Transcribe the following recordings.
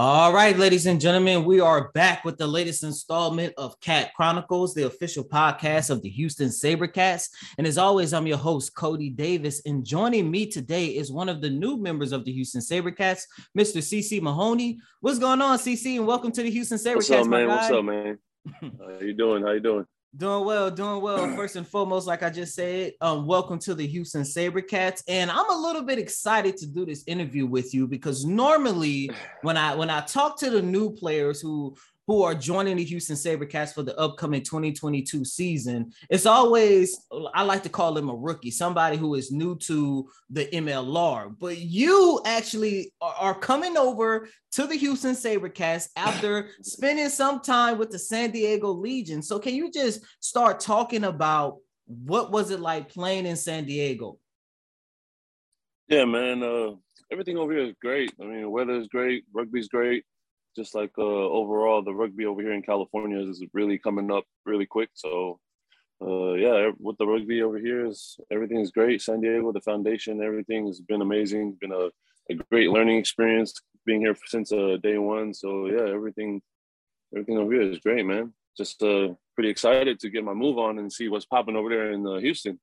All right, ladies and gentlemen, we are back with the latest installment of Cat Chronicles, the official podcast of the Houston Sabercats. And as always, I'm your host, Cody Davis. And joining me today is one of the new members of the Houston Sabercats, Mr. C.C. Mahoney. What's going on, C.C.? And welcome to the Houston Sabercats. What's up, man? What's up, man? How you doing? How you doing? Doing well, doing well. First and foremost, like I just said, welcome to the Houston Sabercats. And I'm a little bit excited to do this interview with you because normally when I talk to the new players who are joining the Houston Sabercats for the upcoming 2022 season, it's always, I like to call them a rookie, somebody who is new to the MLR. But you actually are coming over to the Houston Sabercats after spending some time with the San Diego Legion. So can you just start talking about what was it like playing in San Diego? Yeah, man, everything over here is great. I mean, the weather is great, rugby's great. Just like overall, the rugby over here in California is really coming up really quick. So, yeah, with the rugby over here, everything is great. San Diego, the foundation, everything has been amazing. It's been a great learning experience being here since day one. So, yeah, everything over here is great, man. Just pretty excited to get my move on and see what's popping over there in Houston.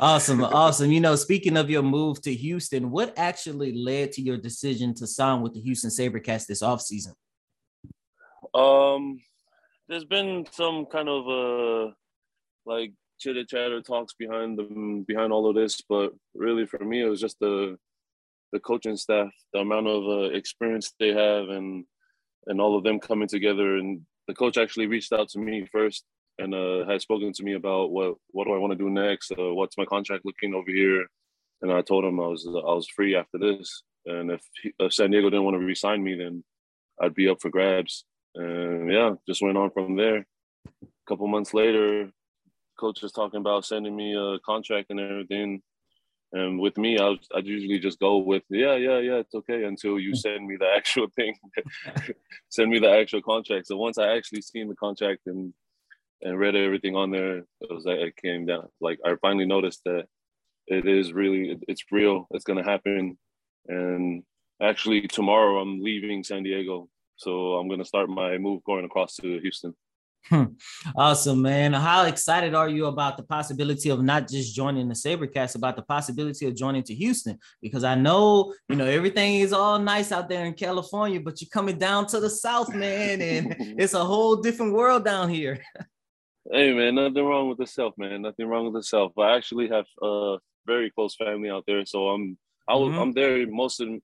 Awesome. You know, speaking of your move to Houston, what actually led to your decision to sign with the Houston Sabercats this offseason? There's been some kind of like chitter chatter talks behind all of this, but really for me it was just the coaching staff, the amount of experience they have and all of them coming together. And the coach actually reached out to me first and had spoken to me about what do I want to do next, what's my contract looking over here. And I told him I was free after this. And if San Diego didn't want to re-sign me, then I'd be up for grabs. And yeah, just went on from there. A couple months later, coach was talking about sending me a contract and everything. And with me, I'd usually just go with, yeah, it's okay until you send me the actual thing. Send me the actual contract. So once I actually seen the contract and read everything on there, it was like it came down. Like I finally noticed that it's real. It's gonna happen. And actually tomorrow I'm leaving San Diego, so I'm gonna start my move going across to Houston. Awesome, man. How excited are you about the possibility of not just joining the Sabercats, about the possibility of joining to Houston? Because I know, you know, everything is all nice out there in California, but you're coming down to the South, man, and it's a whole different world down here. Hey, man, nothing wrong with the South, man. Nothing wrong with the South. I actually have a very close family out there, so I'm there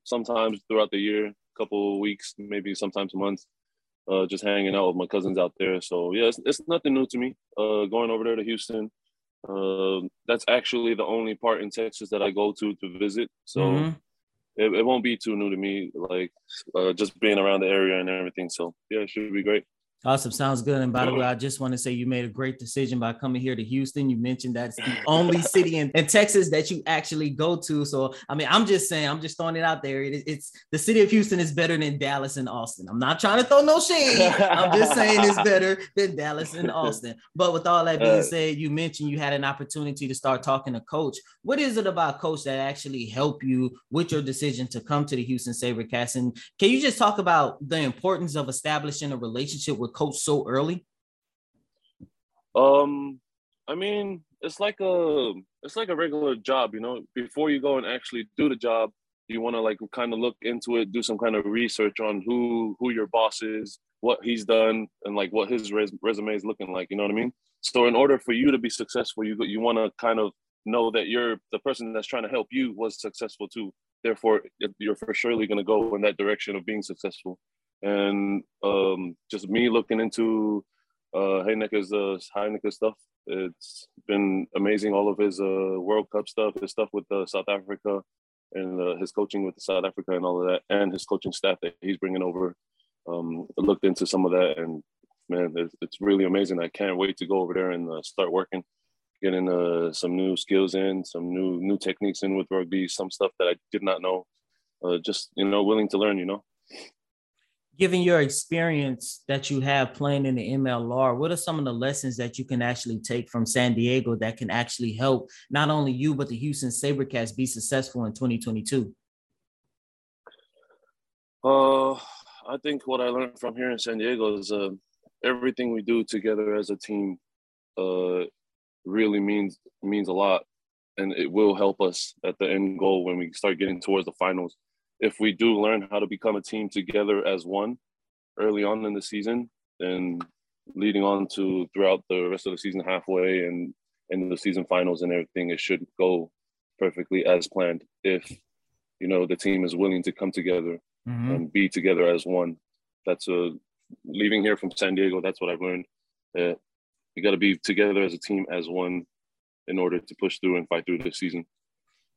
sometimes throughout the year, a couple of weeks, maybe sometimes a month, just hanging out with my cousins out there. So yeah, it's nothing new to me. Going over there to Houston, that's actually the only part in Texas that I go to visit. So it won't be too new to me, like just being around the area and everything. So yeah, it should be great. Awesome. Sounds good. And by the way, I just want to say you made a great decision by coming here to Houston. You mentioned that's the only city in Texas that you actually go to. So, I mean, I'm just throwing it out there. It's the city of Houston is better than Dallas and Austin. I'm not trying to throw no shade. I'm just saying it's better than Dallas and Austin. But with all that being said, you mentioned you had an opportunity to start talking to coach. What is it about coach that actually helped you with your decision to come to the Houston Sabercats? And can you just talk about the importance of establishing a relationship with coach so early? I mean, it's like a regular job, you know. Before you go and actually do the job, you want to like kind of look into it, do some kind of research on who your boss is, what he's done, and like what his resume is looking like, you know what I mean? So in order for you to be successful, you want to kind of know that you're the person that's trying to help you was successful too. Therefore, you're for surely going to go in that direction of being successful. And just me looking into Heineken stuff, it's been amazing. All of his World Cup stuff, his stuff with South Africa, and his coaching with South Africa and all of that, and his coaching staff that he's bringing over. I looked into some of that, and man, it's really amazing. I can't wait to go over there and start working, getting some new skills in, some new techniques in with rugby, some stuff that I did not know. Just, you know, willing to learn, you know. Given your experience that you have playing in the MLR, what are some of the lessons that you can actually take from San Diego that can actually help not only you, but the Houston Sabercats be successful in 2022? I think what I learned from here in San Diego is everything we do together as a team really means a lot, and it will help us at the end goal when we start getting towards the finals. If we do learn how to become a team together as one early on in the season and leading on to throughout the rest of the season halfway and in the season finals and everything, it should go perfectly as planned if, you know, the team is willing to come together mm-hmm. and be together as one. That's leaving here from San Diego, that's what I've learned. You got to be together as a team as one in order to push through and fight through this season.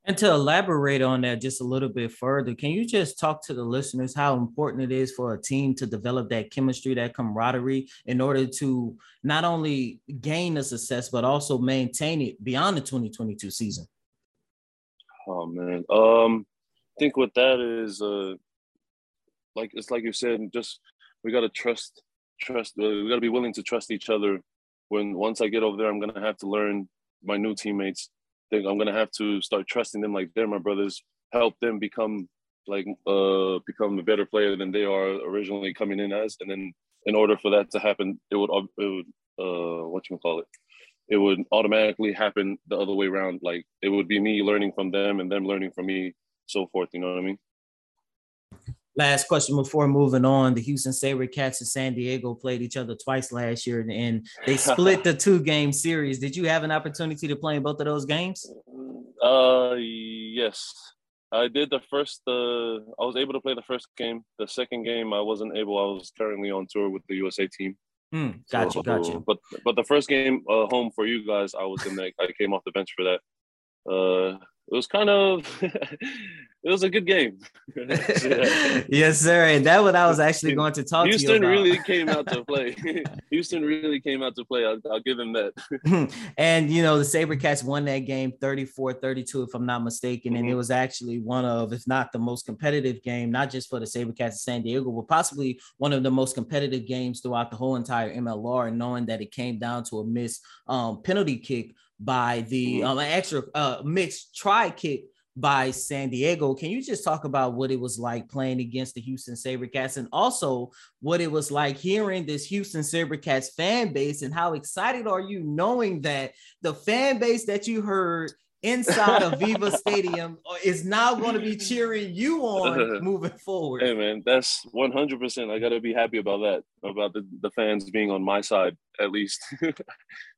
And to elaborate on that just a little bit further, can you just talk to the listeners how important it is for a team to develop that chemistry, that camaraderie, in order to not only gain the success, but also maintain it beyond the 2022 season? Oh, man. I think what that is, like, it's like you said, just we got to trust. We got to be willing to trust each other. Once I get over there, I'm going to have to learn my new teammates. Think I'm gonna have to start trusting them like they're my brothers, help them become a better player than they are originally coming in as. And then in order for that to happen, it would automatically happen the other way around. Like it would be me learning from them and them learning from me, so forth. You know what I mean? Last question before moving on. The Houston Sabercats and San Diego played each other twice last year, and they split the 2-game series. Did you have an opportunity to play in both of those games? Yes. I did the first I was able to play the first game. The second game, I wasn't able. I was currently on tour with the USA team. Gotcha. But the first game home for you guys, I came off the bench for that. It was it was a good game. Yeah. Yes, sir. And that's what I was actually going to talk to you about. Houston really came out to play. I'll give him that. And, you know, the Sabercats won that game 34-32, if I'm not mistaken. Mm-hmm. And it was actually one of, if not the most competitive game, not just for the Sabercats in San Diego, but possibly one of the most competitive games throughout the whole entire MLR, and knowing that it came down to a missed penalty kick by the mixed try kick by San Diego. Can you just talk about what it was like playing against the Houston Sabercats, and also what it was like hearing this Houston Sabercats fan base, and how excited are you knowing that the fan base that you heard inside of Viva Stadium is now going to be cheering you on moving forward? Hey, man, that's 100%. I got to be happy about that, about the fans being on my side, at least.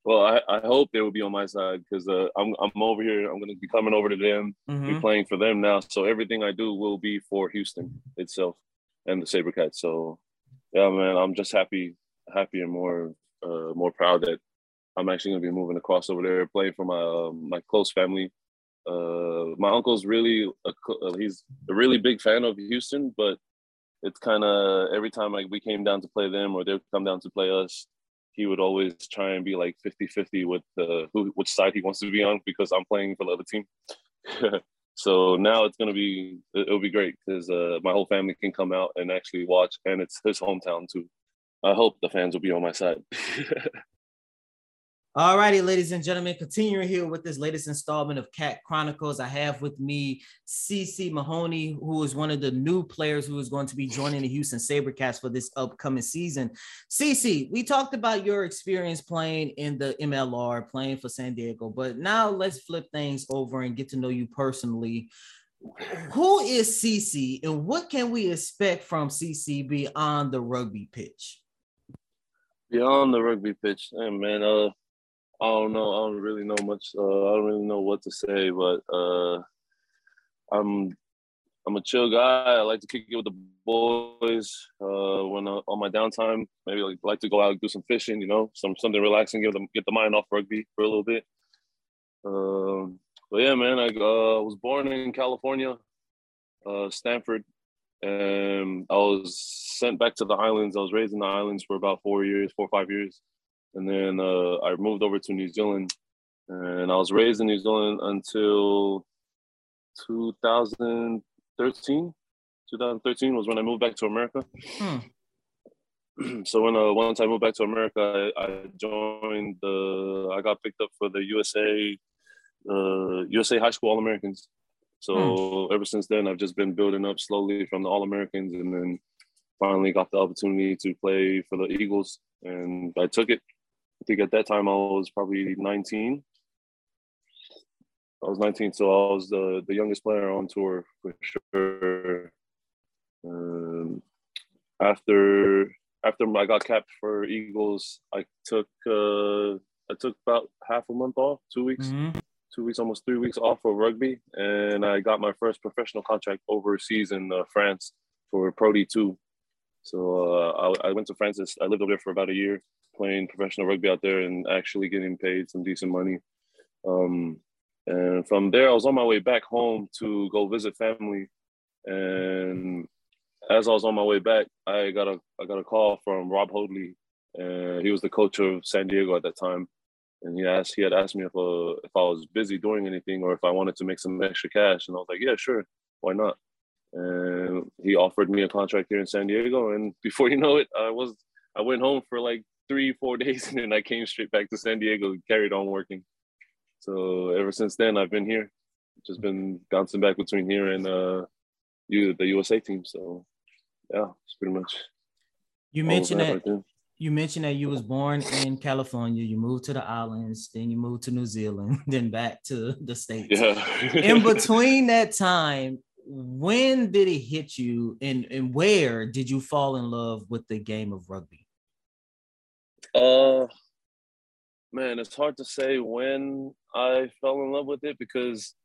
Well, I hope they will be on my side, because I'm over here. I'm going to be coming over to them, mm-hmm. be playing for them now. So everything I do will be for Houston itself and the Sabercats. So, yeah, man, I'm just happy and more proud that I'm actually going to be moving across over there, playing for my my close family. My uncle's he's a really big fan of Houston, but it's kind of every time we came down to play them or they would come down to play us, he would always try and be like 50-50 with which side he wants to be on, because I'm playing for the other team. So now it'll be great, because my whole family can come out and actually watch, and it's his hometown too. I hope the fans will be on my side. All righty, ladies and gentlemen, continuing here with this latest installment of Cat Chronicles. I have with me C.C. Mahoney, who is one of the new players who is going to be joining the Houston Sabercats for this upcoming season. C.C., we talked about your experience playing in the MLR, playing for San Diego, but now let's flip things over and get to know you personally. Who is C.C., and what can we expect from C.C. beyond the rugby pitch? Beyond the rugby pitch, hey, man, I don't know. I don't really know much. I don't really know what to say, but I'm a chill guy. I like to kick it with the boys. On my downtime, maybe like to go out and do some fishing. You know, something relaxing, get the mind off rugby for a little bit. But yeah, man, I was born in California, Stanford, and I was sent back to the islands. I was raised in the islands for about 4 or 5 years. And then I moved over to New Zealand, and I was raised in New Zealand until 2013. 2013 was when I moved back to America. So once I moved back to America, I got picked up for the USA High School All-Americans. So ever since then, I've just been building up slowly from the All-Americans, and then finally got the opportunity to play for the Eagles, and I took it. I think at that time I was probably 19. I was 19, so I was the youngest player on tour for sure. After I got capped for Eagles, I took about half a month off, 2 weeks, almost 3 weeks off for rugby, and I got my first professional contract overseas in France for Pro D 2. So I went to France. I lived over there for about a year, playing professional rugby out there and actually getting paid some decent money. And from there, I was on my way back home to go visit family. And as I was on my way back, I got a call from Rob Hoadley. He was the coach of San Diego at that time, and he had asked me if I was busy doing anything or if I wanted to make some extra cash. And I was like, yeah, sure, why not? And he offered me a contract here in San Diego, and before you know it, I went home for like 3-4 days, and then I came straight back to San Diego and carried on working. So ever since then, I've been here, just been bouncing back between here and the USA team. So yeah, it's pretty much. You mentioned that you was born in California, you moved to the islands, then you moved to New Zealand, then back to the States. Yeah. In between that time, when did it hit you, and where did you fall in love with the game of rugby? Man, it's hard to say when I fell in love with it, because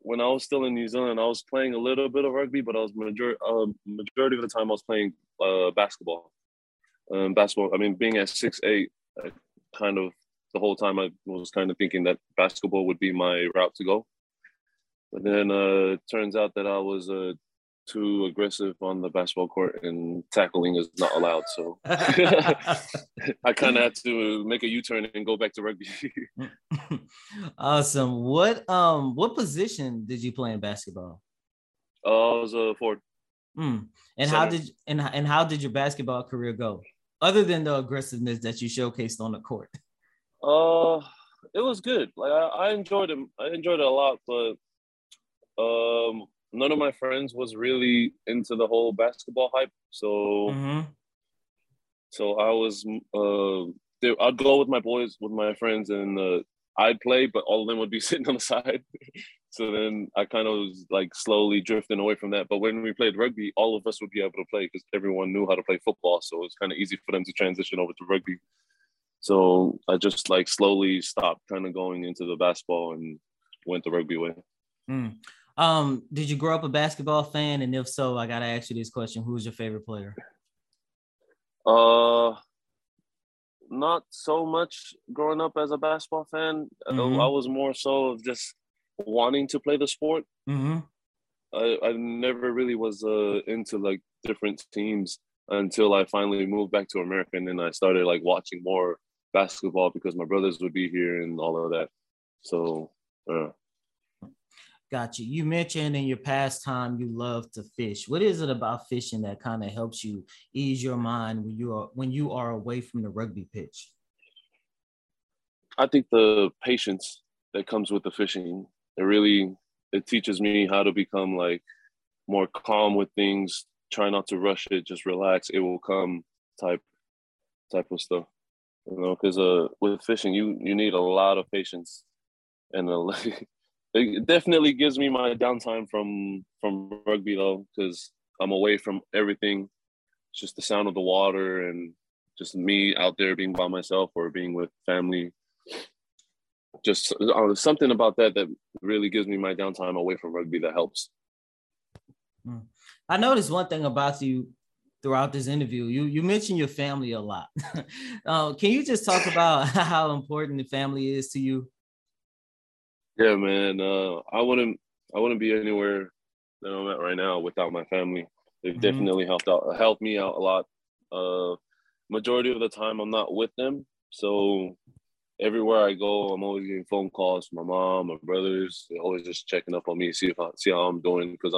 when I was still in New Zealand, I was playing a little bit of rugby, but I was majority of the time I was playing basketball. I mean, being at 6'8", kind of the whole time I was kind of thinking that basketball would be my route to go. But then it turns out that I was too aggressive on the basketball court, and tackling is not allowed. So I kind of had to make a U-turn and go back to rugby. Awesome. What position did you play in basketball? I was a forward. And center. How did your basketball career go? Other than the aggressiveness that you showcased on the court, it was good. Like I enjoyed it. I enjoyed it a lot, but none of my friends was really into the whole basketball hype. So, so I was. I'd go with my boys, with my friends, and I'd play, but all of them would be sitting on the side. So then I kind of was like slowly drifting away from that. But when we played rugby, all of us would be able to play because everyone knew how to play football. So it was kind of easy for them to transition over to rugby. So I just like slowly stopped kind of going into the basketball and went the rugby way. Did you grow up a basketball fan? And if so, I got to ask you this question. Who was your favorite player? Not so much growing up as a basketball fan. I was more so of just wanting to play the sport. I never really was into like different teams until I finally moved back to America, and then I started like watching more basketball because my brothers would be here and all of that. So Gotcha. You mentioned in your past time you love to fish. What is it about fishing that kind of helps you ease your mind when you are away from the rugby pitch? I think the patience that comes with the fishing. It teaches me how to become like more calm with things, try not to rush it, just relax, it will come type of stuff, you know, because with fishing you need a lot of patience, and it definitely gives me my downtime from rugby though, because I'm away from everything. It's just the sound of the water and just me out there being by myself or being with family. Just something about that really gives me my downtime away from rugby that helps. I noticed one thing about you throughout this interview. You mentioned your family a lot. Can you just talk about how important the family is to you? Yeah, man. I wouldn't be anywhere that I'm at right now without my family. They've definitely helped me out a lot. Majority of the time, I'm not with them, so. Everywhere I go, I'm always getting phone calls from my mom, my brothers. They're always just checking up on me, see how I'm doing. Because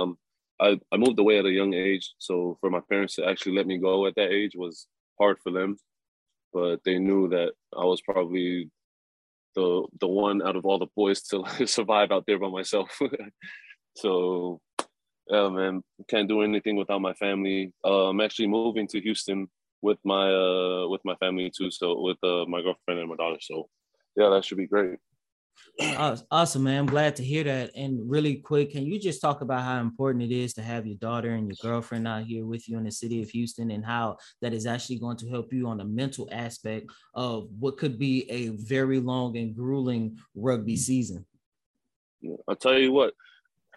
I moved away at a young age, so for my parents to actually let me go at that age was hard for them. But they knew that I was probably the one out of all the boys to survive out there by myself. So, yeah, man, can't do anything without my family. I'm actually moving to Houston with my family too. So with my girlfriend and my daughter. So, yeah, that should be great. Awesome, man. I'm glad to hear that. And really quick, can you just talk about how important it is to have your daughter and your girlfriend out here with you in the city of Houston, and how that is actually going to help you on the mental aspect of what could be a very long and grueling rugby season? I'll tell you what,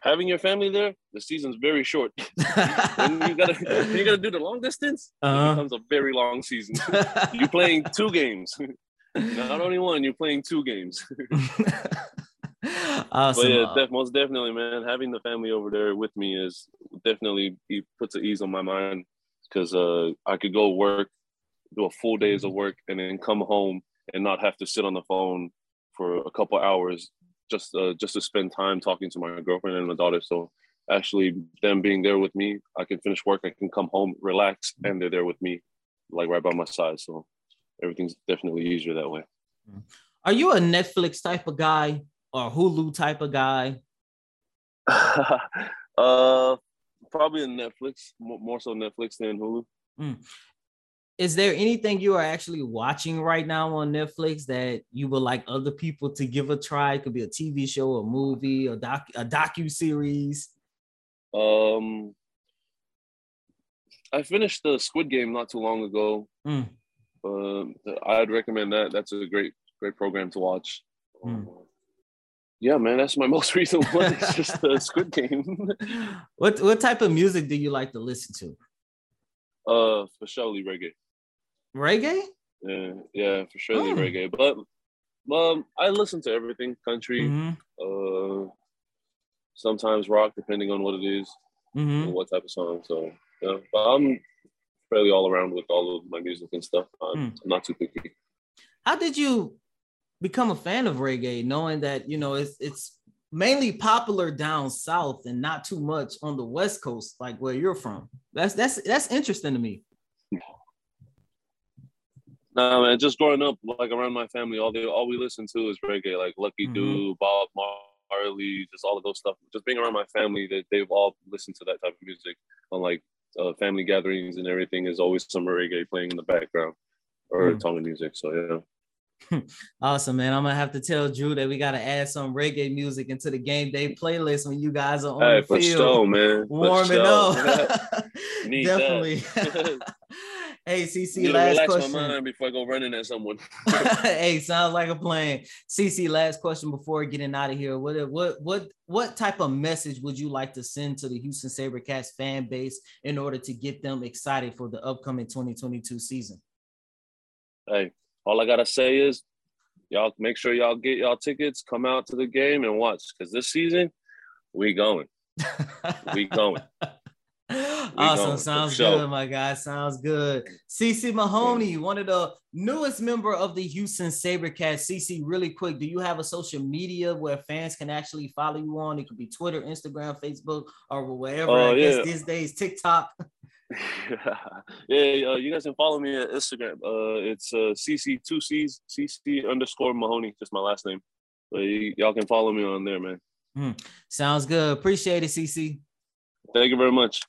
having your family there, the season's very short. When you gotta do the long distance, it becomes a very long season. You're playing 2 games. Not only one, you're playing 2 games. Awesome. But yeah, most definitely, man, having the family over there with me is definitely, it puts an ease on my mind, because I could go work, do a full days of work, and then come home and not have to sit on the phone for a couple hours just to spend time talking to my girlfriend and my daughter. So actually, them being there with me, I can finish work, I can come home, relax, and they're there with me, like right by my side. So everything's definitely easier that way. Are you a Netflix type of guy or Hulu type of guy? Probably a Netflix, more so Netflix than Hulu. Is there anything you are actually watching right now on Netflix that you would like other people to give a try? It could be a TV show, a movie, a docu-series. I finished the Squid Game not too long ago. I'd recommend that. That's a great program to watch. Yeah, man, that's my most recent one. It's just the Squid Game. What type of music do you like to listen to? For sure, reggae. Reggae? Yeah, for sure, reggae. But I listen to everything. Country, sometimes rock, depending on what it is, and what type of song. So yeah, but I'm fairly all around with all of my music and stuff. I'm not too picky. How did you become a fan of reggae, knowing that, you know, it's mainly popular down south and not too much on the West Coast, like where you're from? That's interesting to me. Nah, man, just growing up, like around my family, all we listen to is reggae, like Lucky Doo, Bob Marley, just all of those stuff. Just being around my family, they've all listened to that type of music on like family gatherings and everything. Is always some reggae playing in the background or Tongan music. So yeah. Awesome, man. I'm gonna have to tell Drew that we gotta add some reggae music into the game day playlist when you guys are on the field. Show, man. Warming up. Definitely. Hey, CC, last question. My mind before I go running at someone. Hey, sounds like a plan. CC, last question before getting out of here. What type of message would you like to send to the Houston Sabercats fan base in order to get them excited for the upcoming 2022 season? Hey, all I gotta say is, y'all make sure y'all get y'all tickets, come out to the game and watch, because this season we going. We going. Awesome. Sounds good, my guy. Sounds good. C.C. Mahoney, one of the newest member of the Houston Sabercats. C.C., really quick, do you have a social media where fans can actually follow you on? It could be Twitter, Instagram, Facebook, or wherever. I guess these days, TikTok. Yeah, you guys can follow me at Instagram. It's CC2Cs, CC_Mahoney, just my last name. But y'all can follow me on there, man. Sounds good. Appreciate it, C.C. Thank you very much.